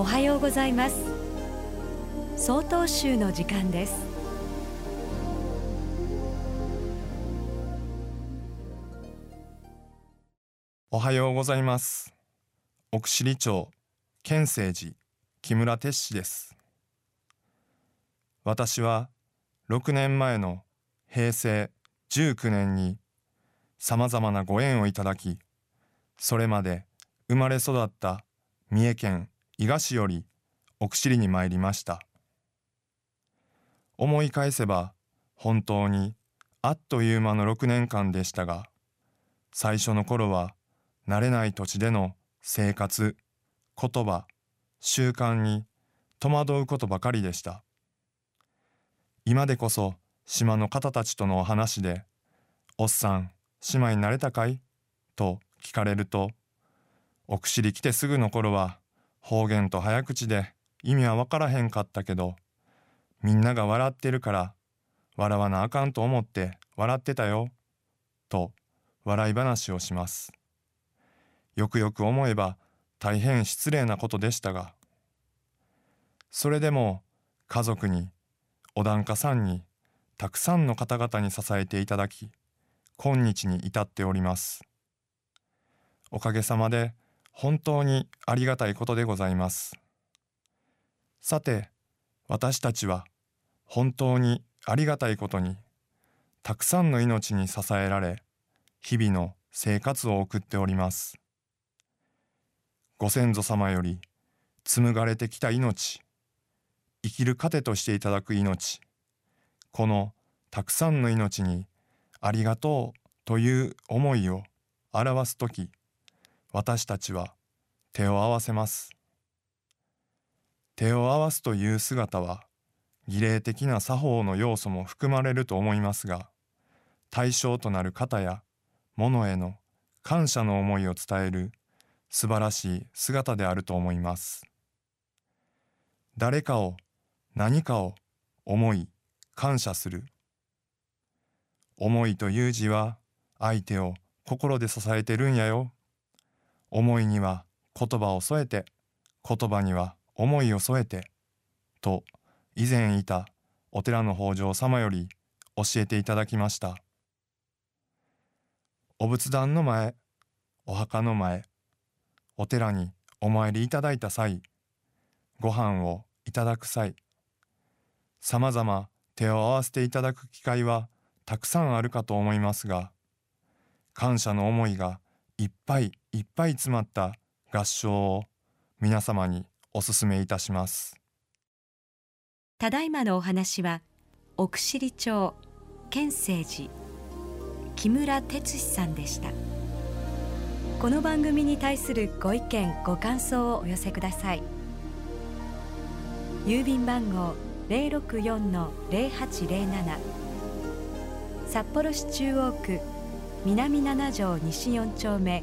おはようございます。曹洞宗の時間です。おはようございます。奥尻町建成寺木村哲司です。私は6年前の平成19年にさまざまなご縁をいただき、それまで生まれ育った三重県伊賀市より奥尻に参りました。思い返せば本当にあっという間の6年間でしたが、最初の頃は慣れない土地での生活、言葉、習慣に戸惑うことばかりでした。今でこそ島の方たちとのお話で、おっさん、島に慣れたかい？と聞かれると、奥尻来てすぐの頃は方言と早口で意味はわからへんかったけど、みんなが笑ってるから笑わなあかんと思って笑ってたよ、と笑い話をします。よくよく思えば大変失礼なことでしたが、それでも家族に、お檀家さんに、たくさんの方々に支えていただき、今日に至っております。おかげさまで本当にありがたいことでございます。さて、私たちは本当にありがたいことに、たくさんの命に支えられ、日々の生活を送っております。ご先祖様より紡がれてきた命、生きる糧としていただく命、このたくさんの命にありがとうという思いを表すとき、私たちは手を合わせます。手を合わすという姿は、儀礼的な作法の要素も含まれると思いますが、対象となる方や物への感謝の思いを伝える素晴らしい姿であると思います。誰かを、何かを思い、感謝する。思いという字は、相手を心で支えてるんやよ。思いには言葉を添えて、言葉には思いを添えて、と以前いたお寺の法上様より教えていただきました。お仏壇の前、お墓の前、お寺にお参りいただいた際、ご飯をいただく際、さまざま手を合わせていただく機会はたくさんあるかと思いますが、感謝の思いがいっぱいいっぱい詰まった合唱を皆様にお勧めいたします。ただいまのお話は、奥尻町建成寺木村哲司さんでした。この番組に対するご意見ご感想をお寄せください。郵便番号 064-0807 札幌市中央区南7条西4丁目